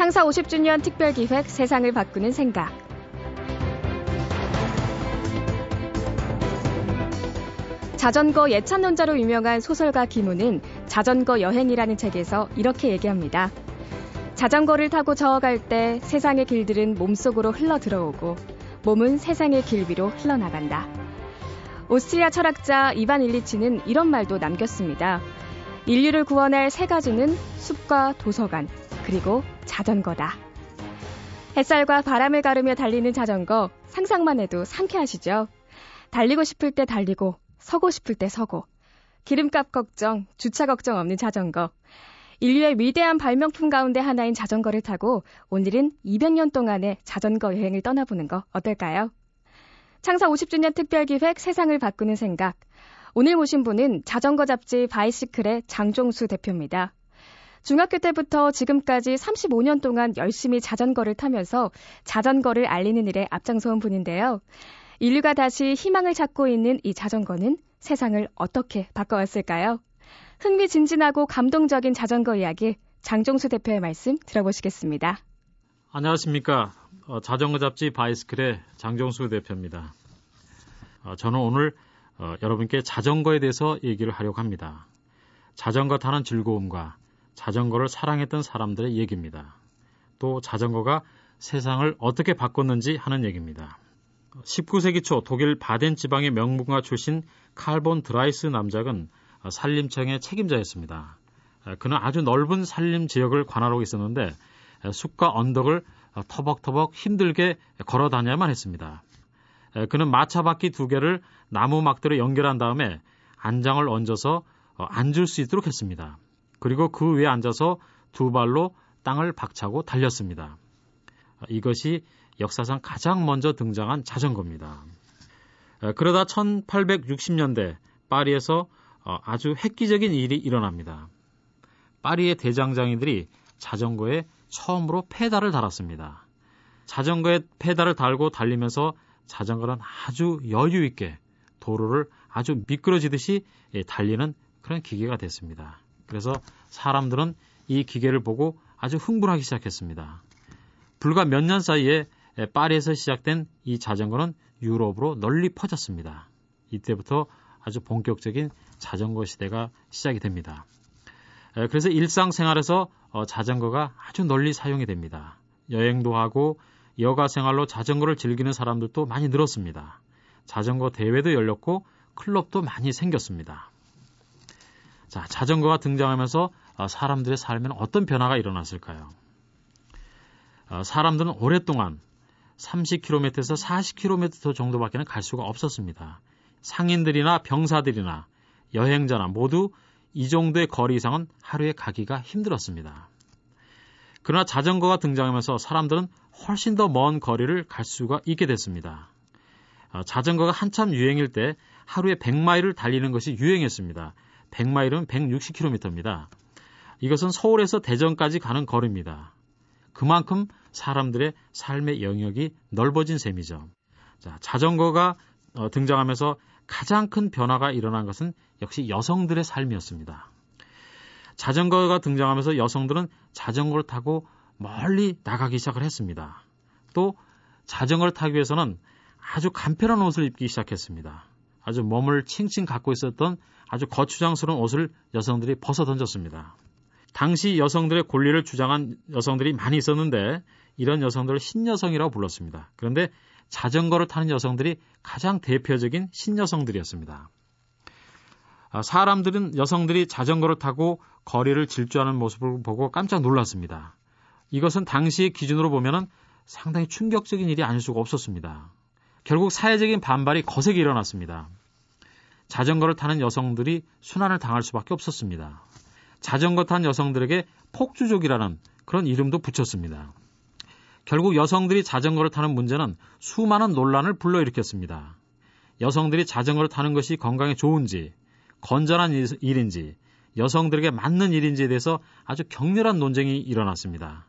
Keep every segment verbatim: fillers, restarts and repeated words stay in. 창사 오십 주년 특별기획 세상을 바꾸는 생각. 자전거 예찬론자로 유명한 소설가 김우는 자전거 여행이라는 책에서 이렇게 얘기합니다. 자전거를 타고 저어갈 때 세상의 길들은 몸속으로 흘러들어오고 몸은 세상의 길 위로 흘러나간다. 오스트리아 철학자 이반 일리치는 이런 말도 남겼습니다. 인류를 구원할 세 가지는 숲과 도서관, 그리고 자전거다. 햇살과 바람을 가르며 달리는 자전거, 상상만 해도 상쾌하시죠? 달리고 싶을 때 달리고, 서고 싶을 때 서고, 기름값 걱정, 주차 걱정 없는 자전거. 인류의 위대한 발명품 가운데 하나인 자전거를 타고 오늘은 이백 년 동안의 자전거 여행을 떠나보는 거 어떨까요? 창사 오십 주년 특별기획 세상을 바꾸는 생각. 오늘 모신 분은 자전거 잡지 바이시클의 장종수 대표입니다. 중학교 때부터 지금까지 삼십오 년 동안 열심히 자전거를 타면서 자전거를 알리는 일에 앞장서온 분인데요. 인류가 다시 희망을 찾고 있는 이 자전거는 세상을 어떻게 바꿔왔을까요? 흥미진진하고 감동적인 자전거 이야기, 장종수 대표의 말씀 들어보시겠습니다. 안녕하십니까. 자전거 잡지 바이시클의 장종수 대표입니다. 저는 오늘 여러분께 자전거에 대해서 얘기를 하려고 합니다. 자전거 타는 즐거움과 자전거를 사랑했던 사람들의 얘기입니다. 또 자전거가 세상을 어떻게 바꿨는지 하는 얘기입니다. 십구 세기 초 독일 바덴 지방의 명문가 출신 칼본 드라이스 남작은 산림청의 책임자였습니다. 그는 아주 넓은 산림 지역을 관할하고 있었는데 숲과 언덕을 터벅터벅 힘들게 걸어 다녀야만 했습니다. 그는 마차바퀴 두 개를 나무 막대로 연결한 다음에 안장을 얹어서 앉을 수 있도록 했습니다. 그리고 그 위에 앉아서 두 발로 땅을 박차고 달렸습니다. 이것이 역사상 가장 먼저 등장한 자전거입니다. 그러다 천팔백육십 년대 파리에서 아주 획기적인 일이 일어납니다. 파리의 대장장이들이 자전거에 처음으로 페달을 달았습니다. 자전거에 페달을 달고 달리면서 자전거는 아주 여유 있게 도로를 아주 미끄러지듯이 달리는 그런 기계가 됐습니다. 그래서 사람들은 이 기계를 보고 아주 흥분하기 시작했습니다. 불과 몇 년 사이에 파리에서 시작된 이 자전거는 유럽으로 널리 퍼졌습니다. 이때부터 아주 본격적인 자전거 시대가 시작이 됩니다. 그래서 일상생활에서 자전거가 아주 널리 사용이 됩니다. 여행도 하고 여가생활로 자전거를 즐기는 사람들도 많이 늘었습니다. 자전거 대회도 열렸고 클럽도 많이 생겼습니다. 자, 자전거가 등장하면서 사람들의 삶에는 어떤 변화가 일어났을까요? 사람들은 오랫동안 삼십 킬로미터에서 사십 킬로미터 정도밖에 갈 수가 없었습니다. 상인들이나 병사들이나 여행자나 모두 이 정도의 거리 이상은 하루에 가기가 힘들었습니다. 그러나 자전거가 등장하면서 사람들은 훨씬 더 먼 거리를 갈 수가 있게 됐습니다. 자전거가 한참 유행일 때 하루에 백 마일을 달리는 것이 유행했습니다. 백 마일은 백육십 킬로미터입니다. 이것은 서울에서 대전까지 가는 거리입니다. 그만큼 사람들의 삶의 영역이 넓어진 셈이죠. 자, 자전거가 어, 등장하면서 가장 큰 변화가 일어난 것은 역시 여성들의 삶이었습니다. 자전거가 등장하면서 여성들은 자전거를 타고 멀리 나가기 시작을 했습니다. 또 자전거를 타기 위해서는 아주 간편한 옷을 입기 시작했습니다. 아주 몸을 칭칭 감고 있었던 아주 거추장스러운 옷을 여성들이 벗어 던졌습니다. 당시 여성들의 권리를 주장한 여성들이 많이 있었는데 이런 여성들을 신여성이라고 불렀습니다. 그런데 자전거를 타는 여성들이 가장 대표적인 신여성들이었습니다. 사람들은 여성들이 자전거를 타고 거리를 질주하는 모습을 보고 깜짝 놀랐습니다. 이것은 당시의 기준으로 보면 상당히 충격적인 일이 아닐 수가 없었습니다. 결국 사회적인 반발이 거세게 일어났습니다. 자전거를 타는 여성들이 수난을 당할 수밖에 없었습니다. 자전거 탄 여성들에게 폭주족이라는 그런 이름도 붙였습니다. 결국 여성들이 자전거를 타는 문제는 수많은 논란을 불러일으켰습니다. 여성들이 자전거를 타는 것이 건강에 좋은지, 건전한 일인지, 여성들에게 맞는 일인지에 대해서 아주 격렬한 논쟁이 일어났습니다.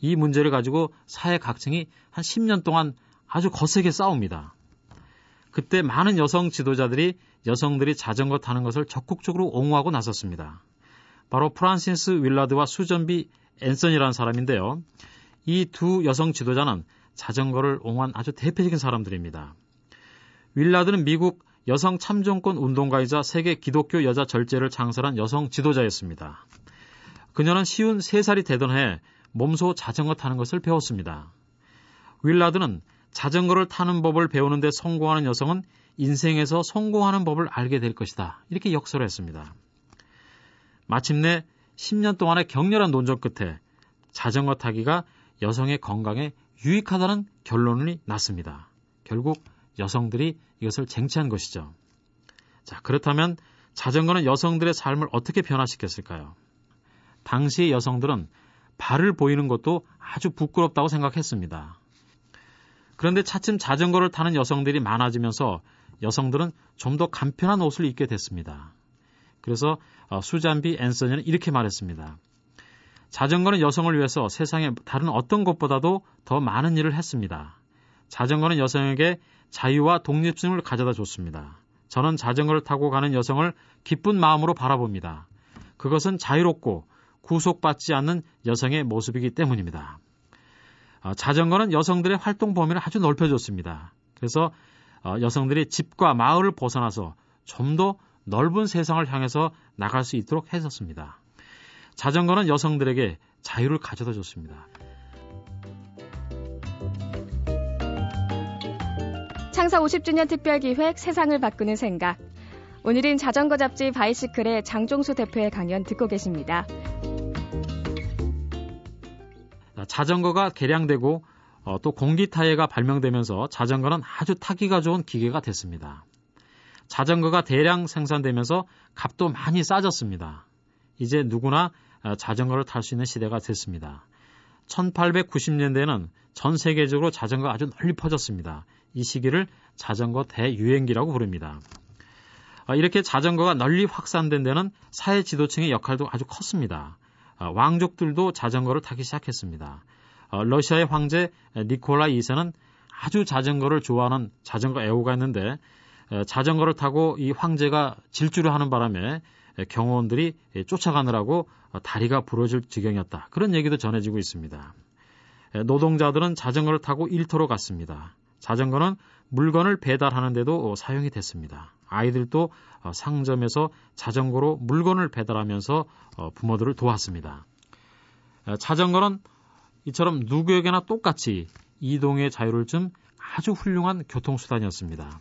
이 문제를 가지고 사회 각층이 한 십 년 동안 아주 거세게 싸웁니다. 그때 많은 여성 지도자들이 여성들이 자전거 타는 것을 적극적으로 옹호하고 나섰습니다. 바로 프란시스 윌라드와 수전비 앤서니라는 사람인데요. 이 두 여성 지도자는 자전거를 옹호한 아주 대표적인 사람들입니다. 윌라드는 미국 여성 참정권 운동가이자 세계 기독교 여자 절제를 창설한 여성 지도자였습니다. 그녀는 쉬운 세 살이 되던 해 몸소 자전거 타는 것을 배웠습니다. 윌라드는 자전거를 타는 법을 배우는데 성공하는 여성은 인생에서 성공하는 법을 알게 될 것이다, 이렇게 역설을 했습니다. 마침내 십 년 동안의 격렬한 논쟁 끝에 자전거 타기가 여성의 건강에 유익하다는 결론이 났습니다. 결국 여성들이 이것을 쟁취한 것이죠. 자, 그렇다면 자전거는 여성들의 삶을 어떻게 변화시켰을까요? 당시 여성들은 발을 보이는 것도 아주 부끄럽다고 생각했습니다. 그런데 차츰 자전거를 타는 여성들이 많아지면서 여성들은 좀 더 간편한 옷을 입게 됐습니다. 그래서 수잔 B. 앤서니는 이렇게 말했습니다. 자전거는 여성을 위해서 세상에 다른 어떤 것보다도 더 많은 일을 했습니다. 자전거는 여성에게 자유와 독립심을 가져다 줬습니다. 저는 자전거를 타고 가는 여성을 기쁜 마음으로 바라봅니다. 그것은 자유롭고 구속받지 않는 여성의 모습이기 때문입니다. 자전거는 여성들의 활동 범위를 아주 넓혀줬습니다. 그래서 여성들이 집과 마을을 벗어나서 좀 더 넓은 세상을 향해서 나갈 수 있도록 했었습니다. 자전거는 여성들에게 자유를 가져다 줬습니다. 창사 오십 주년 특별기획 세상을 바꾸는 생각. 오늘은 자전거 잡지 바이시클의 장종수 대표의 강연 듣고 계십니다. 자전거가 개량되고 어, 또 공기 타이어가 발명되면서 자전거는 아주 타기가 좋은 기계가 됐습니다. 자전거가 대량 생산되면서 값도 많이 싸졌습니다. 이제 누구나 자전거를 탈 수 있는 시대가 됐습니다. 천팔백구십 년대에는 전 세계적으로 자전거가 아주 널리 퍼졌습니다. 이 시기를 자전거 대유행기라고 부릅니다. 이렇게 자전거가 널리 확산된 데는 사회 지도층의 역할도 아주 컸습니다. 왕족들도 자전거를 타기 시작했습니다. 러시아의 황제 니콜라이 이 세는 아주 자전거를 좋아하는 자전거 애호가 있는데 자전거를 타고 이 황제가 질주를 하는 바람에 경호원들이 쫓아가느라고 다리가 부러질 지경이었다, 그런 얘기도 전해지고 있습니다. 노동자들은 자전거를 타고 일터로 갔습니다. 자전거는 물건을 배달하는 데도 사용이 됐습니다. 아이들도 상점에서 자전거로 물건을 배달하면서 부모들을 도왔습니다. 자전거는 이처럼 누구에게나 똑같이 이동의 자유를 준 아주 훌륭한 교통수단이었습니다.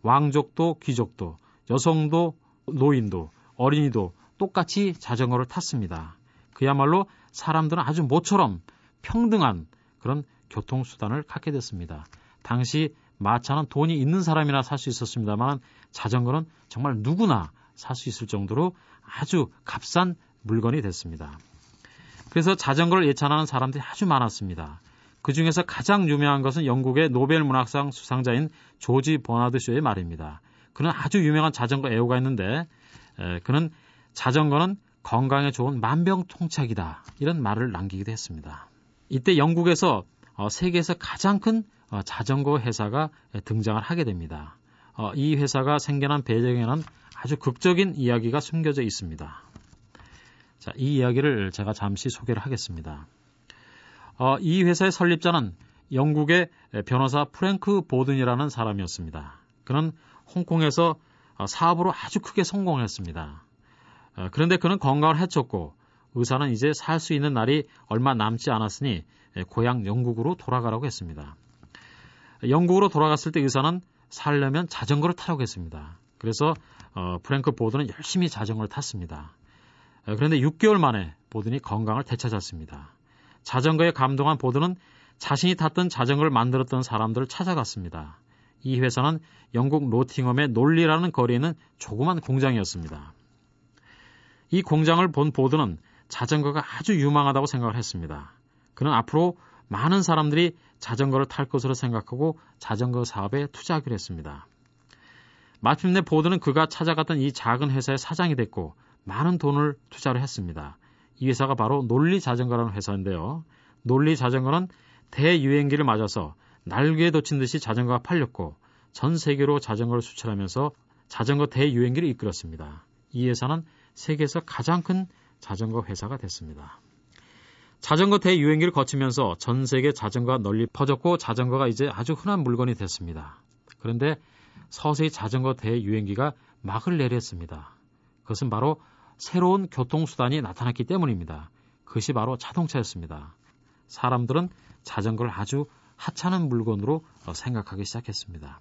왕족도 귀족도 여성도 노인도 어린이도 똑같이 자전거를 탔습니다. 그야말로 사람들은 아주 모처럼 평등한 그런 교통수단을 갖게 됐습니다. 당시 마차는 돈이 있는 사람이나 살 수 있었습니다만 자전거는 정말 누구나 살 수 있을 정도로 아주 값싼 물건이 됐습니다. 그래서 자전거를 예찬하는 사람들이 아주 많았습니다. 그 중에서 가장 유명한 것은 영국의 노벨 문학상 수상자인 조지 버나드 쇼의 말입니다. 그는 아주 유명한 자전거 애호가 있는데 에, 그는 자전거는 건강에 좋은 만병통치약이다, 이런 말을 남기기도 했습니다. 이때 영국에서 어, 세계에서 가장 큰 어, 자전거 회사가 등장을 하게 됩니다. 어, 이 회사가 생겨난 배경에는 아주 극적인 이야기가 숨겨져 있습니다. 자, 이 이야기를 제가 잠시 소개를 하겠습니다. 어, 이 회사의 설립자는 영국의 변호사 프랭크 보든이라는 사람이었습니다. 그는 홍콩에서 사업으로 아주 크게 성공했습니다. 그런데 그는 건강을 해쳤고 의사는 이제 살 수 있는 날이 얼마 남지 않았으니 고향 영국으로 돌아가라고 했습니다. 영국으로 돌아갔을 때 의사는 살려면 자전거를 타라고 했습니다. 그래서 프랭크 보든은 열심히 자전거를 탔습니다. 그런데 육 개월 만에 보든이 건강을 되찾았습니다. 자전거에 감동한 보든은 자신이 탔던 자전거를 만들었던 사람들을 찾아갔습니다. 이 회사는 영국 노팅엄의 논리라는 거리에 있는 조그만 공장이었습니다. 이 공장을 본 보드는 자전거가 아주 유망하다고 생각을 했습니다. 그는 앞으로 많은 사람들이 자전거를 탈 것으로 생각하고 자전거 사업에 투자하기로 했습니다. 마침내 보드는 그가 찾아갔던 이 작은 회사의 사장이 됐고 많은 돈을 투자를 했습니다. 이 회사가 바로 논리 자전거라는 회사인데요. 논리 자전거는 대유행기를 맞아서 날개에 돋친 듯이 자전거가 팔렸고 전 세계로 자전거를 수출하면서 자전거 대유행기를 이끌었습니다. 이 회사는 세계에서 가장 큰 자전거 회사가 됐습니다. 자전거 대유행기를 거치면서 전 세계 자전거가 널리 퍼졌고 자전거가 이제 아주 흔한 물건이 됐습니다. 그런데 서서히 자전거 대유행기가 막을 내렸습니다. 그것은 바로 새로운 교통수단이 나타났기 때문입니다. 그것이 바로 자동차였습니다. 사람들은 자전거를 아주 하찮은 물건으로 생각하기 시작했습니다.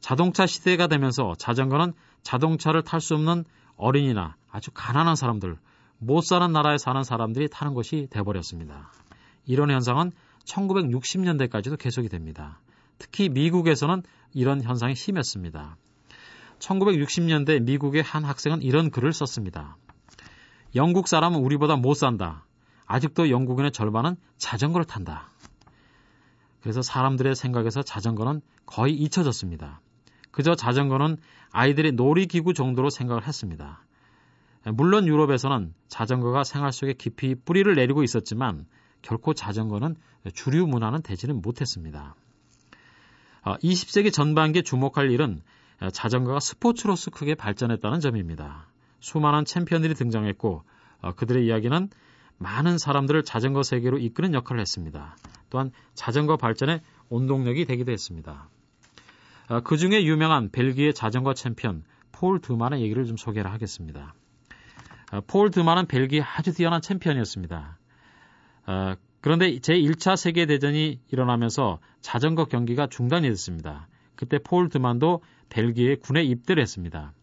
자동차 시대가 되면서 자전거는 자동차를 탈 수 없는 어린이나 아주 가난한 사람들, 못 사는 나라에 사는 사람들이 타는 것이 돼버렸습니다. 이런 현상은 천구백육십 년대까지도 계속이 됩니다. 특히 미국에서는 이런 현상이 심했습니다. 천구백육십 년대 미국의 한 학생은 이런 글을 썼습니다. 영국 사람은 우리보다 못 산다. 아직도 영국인의 절반은 자전거를 탄다. 그래서 사람들의 생각에서 자전거는 거의 잊혀졌습니다. 그저 자전거는 아이들의 놀이기구 정도로 생각을 했습니다. 물론 유럽에서는 자전거가 생활 속에 깊이 뿌리를 내리고 있었지만 결코 자전거는 주류 문화는 되지는 못했습니다. 이십 세기 전반기에 주목할 일은 자전거가 스포츠로서 크게 발전했다는 점입니다. 수많은 챔피언들이 등장했고 그들의 이야기는 많은 사람들을 자전거 세계로 이끄는 역할을 했습니다. 또한 자전거 발전의 원동력이 되기도 했습니다. 그 중에 유명한 벨기에 자전거 챔피언 폴 드만의 얘기를 좀 소개를 하겠습니다. 폴 드만은 벨기에 아주 뛰어난 챔피언이었습니다. 그런데 제일 차 세계대전이 일어나면서 자전거 경기가 중단이 됐습니다. 그때 폴 드만도 벨기에 군에 입대를 했습니다.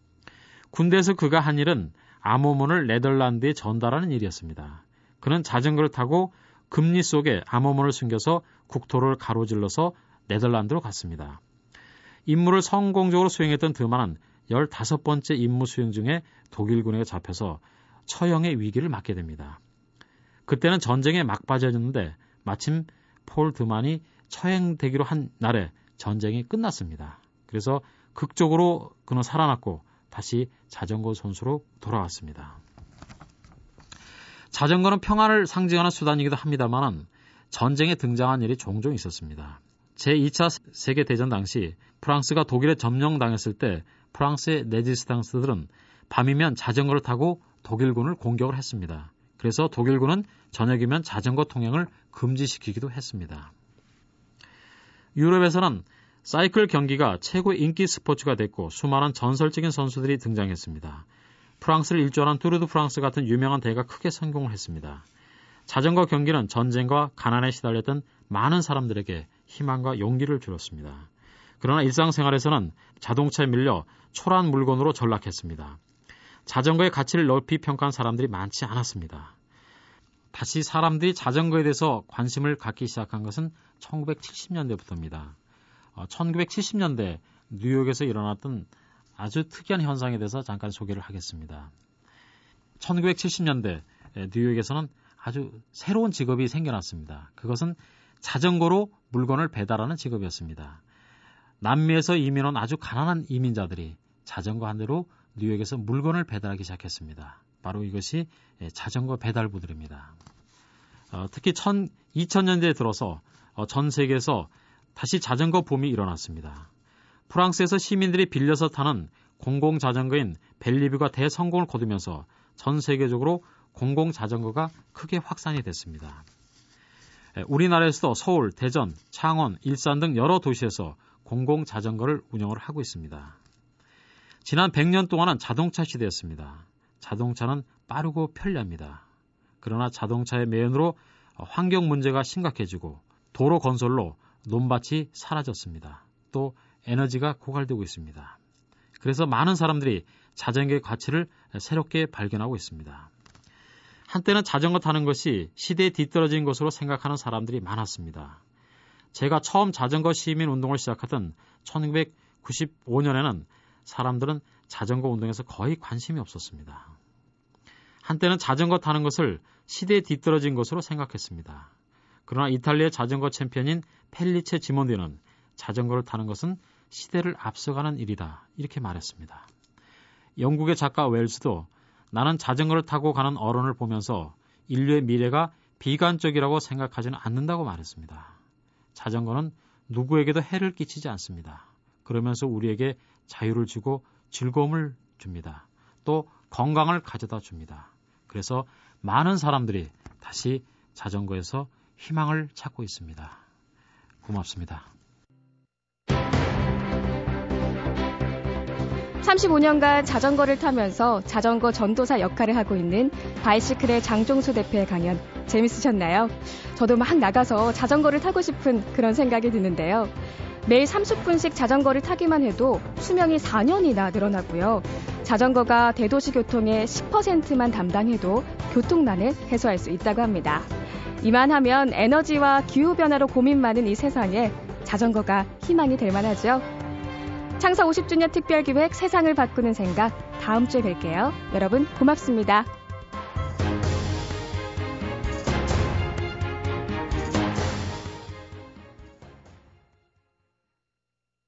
군대에서 그가 한 일은 암호문을 네덜란드에 전달하는 일이었습니다. 그는 자전거를 타고 금리 속에 암호문을 숨겨서 국토를 가로질러서 네덜란드로 갔습니다. 임무를 성공적으로 수행했던 드만은 열다섯 번째 임무 수행 중에 독일군에게 잡혀서 처형의 위기를 맞게 됩니다. 그때는 전쟁에 막빠졌는데 마침 폴 드만이 처형되기로 한 날에 전쟁이 끝났습니다. 그래서 극적으로 그는 살아났고 다시 자전거 선수로 돌아왔습니다. 자전거는 평화를 상징하는 수단이기도 합니다만 전쟁에 등장한 일이 종종 있었습니다. 제이 차 세계대전 당시 프랑스가 독일에 점령당했을 때 프랑스의 레지스탕스들은 밤이면 자전거를 타고 독일군을 공격을 했습니다. 그래서 독일군은 저녁이면 자전거 통행을 금지시키기도 했습니다. 유럽에서는 사이클 경기가 최고의 인기 스포츠가 됐고 수많은 전설적인 선수들이 등장했습니다. 프랑스를 일조한 투르드 프랑스 같은 유명한 대회가 크게 성공을 했습니다. 자전거 경기는 전쟁과 가난에 시달렸던 많은 사람들에게 희망과 용기를 주었습니다. 그러나 일상생활에서는 자동차에 밀려 초라한 물건으로 전락했습니다. 자전거의 가치를 넓히 평가한 사람들이 많지 않았습니다. 다시 사람들이 자전거에 대해서 관심을 갖기 시작한 것은 천구백칠십 년대부터입니다. 천구백칠십 년대 뉴욕에서 일어났던 아주 특이한 현상에 대해서 잠깐 소개를 하겠습니다. 천구백칠십 년대 뉴욕에서는 아주 새로운 직업이 생겨났습니다. 그것은 자전거로 물건을 배달하는 직업이었습니다. 남미에서 이민 온 아주 가난한 이민자들이 자전거 한 대로 뉴욕에서 물건을 배달하기 시작했습니다. 바로 이것이 자전거 배달부들입니다. 특히 이천 년대에 들어서 전 세계에서 다시 자전거 붐이 일어났습니다. 프랑스에서 시민들이 빌려서 타는 공공자전거인 벨리뷰가 대성공을 거두면서 전 세계적으로 공공자전거가 크게 확산이 됐습니다. 우리나라에서도 서울, 대전, 창원, 일산 등 여러 도시에서 공공자전거를 운영을 하고 있습니다. 지난 백 년 동안은 자동차 시대였습니다. 자동차는 빠르고 편리합니다. 그러나 자동차의 매연으로 환경 문제가 심각해지고 도로 건설로 논밭이 사라졌습니다. 또 에너지가 고갈되고 있습니다. 그래서 많은 사람들이 자전거의 가치를 새롭게 발견하고 있습니다. 한때는 자전거 타는 것이 시대에 뒤떨어진 것으로 생각하는 사람들이 많았습니다. 제가 처음 자전거 시민 운동을 시작했던 천구백구십오 년에는 사람들은 자전거 운동에서 거의 관심이 없었습니다. 한때는 자전거 타는 것을 시대에 뒤떨어진 것으로 생각했습니다. 그러나 이탈리아의 자전거 챔피언인 펠리체 지몬디는 자전거를 타는 것은 시대를 앞서가는 일이다 이렇게 말했습니다. 영국의 작가 웰스도 나는 자전거를 타고 가는 어른을 보면서 인류의 미래가 비관적이라고 생각하지는 않는다고 말했습니다. 자전거는 누구에게도 해를 끼치지 않습니다. 그러면서 우리에게 자유를 주고 즐거움을 줍니다. 또 건강을 가져다 줍니다. 그래서 많은 사람들이 다시 자전거에서 희망을 찾고 있습니다. 고맙습니다. 삼십오 년간 자전거를 타면서 자전거 전도사 역할을 하고 있는 바이시클의 장종수 대표의 강연 재밌으셨나요? 저도 막 나가서 자전거를 타고 싶은 그런 생각이 드는데요. 매일 삼십 분씩 자전거를 타기만 해도 수명이 사 년이나 늘어났고요. 자전거가 대도시 교통의 십 퍼센트만 담당해도 교통난을 해소할 수 있다고 합니다. 이만 하면 에너지와 기후변화로 고민 많은 이 세상에 자전거가 희망이 될 만하죠. 창사 오십 주년 특별기획 세상을 바꾸는 생각 다음 주에 뵐게요. 여러분 고맙습니다.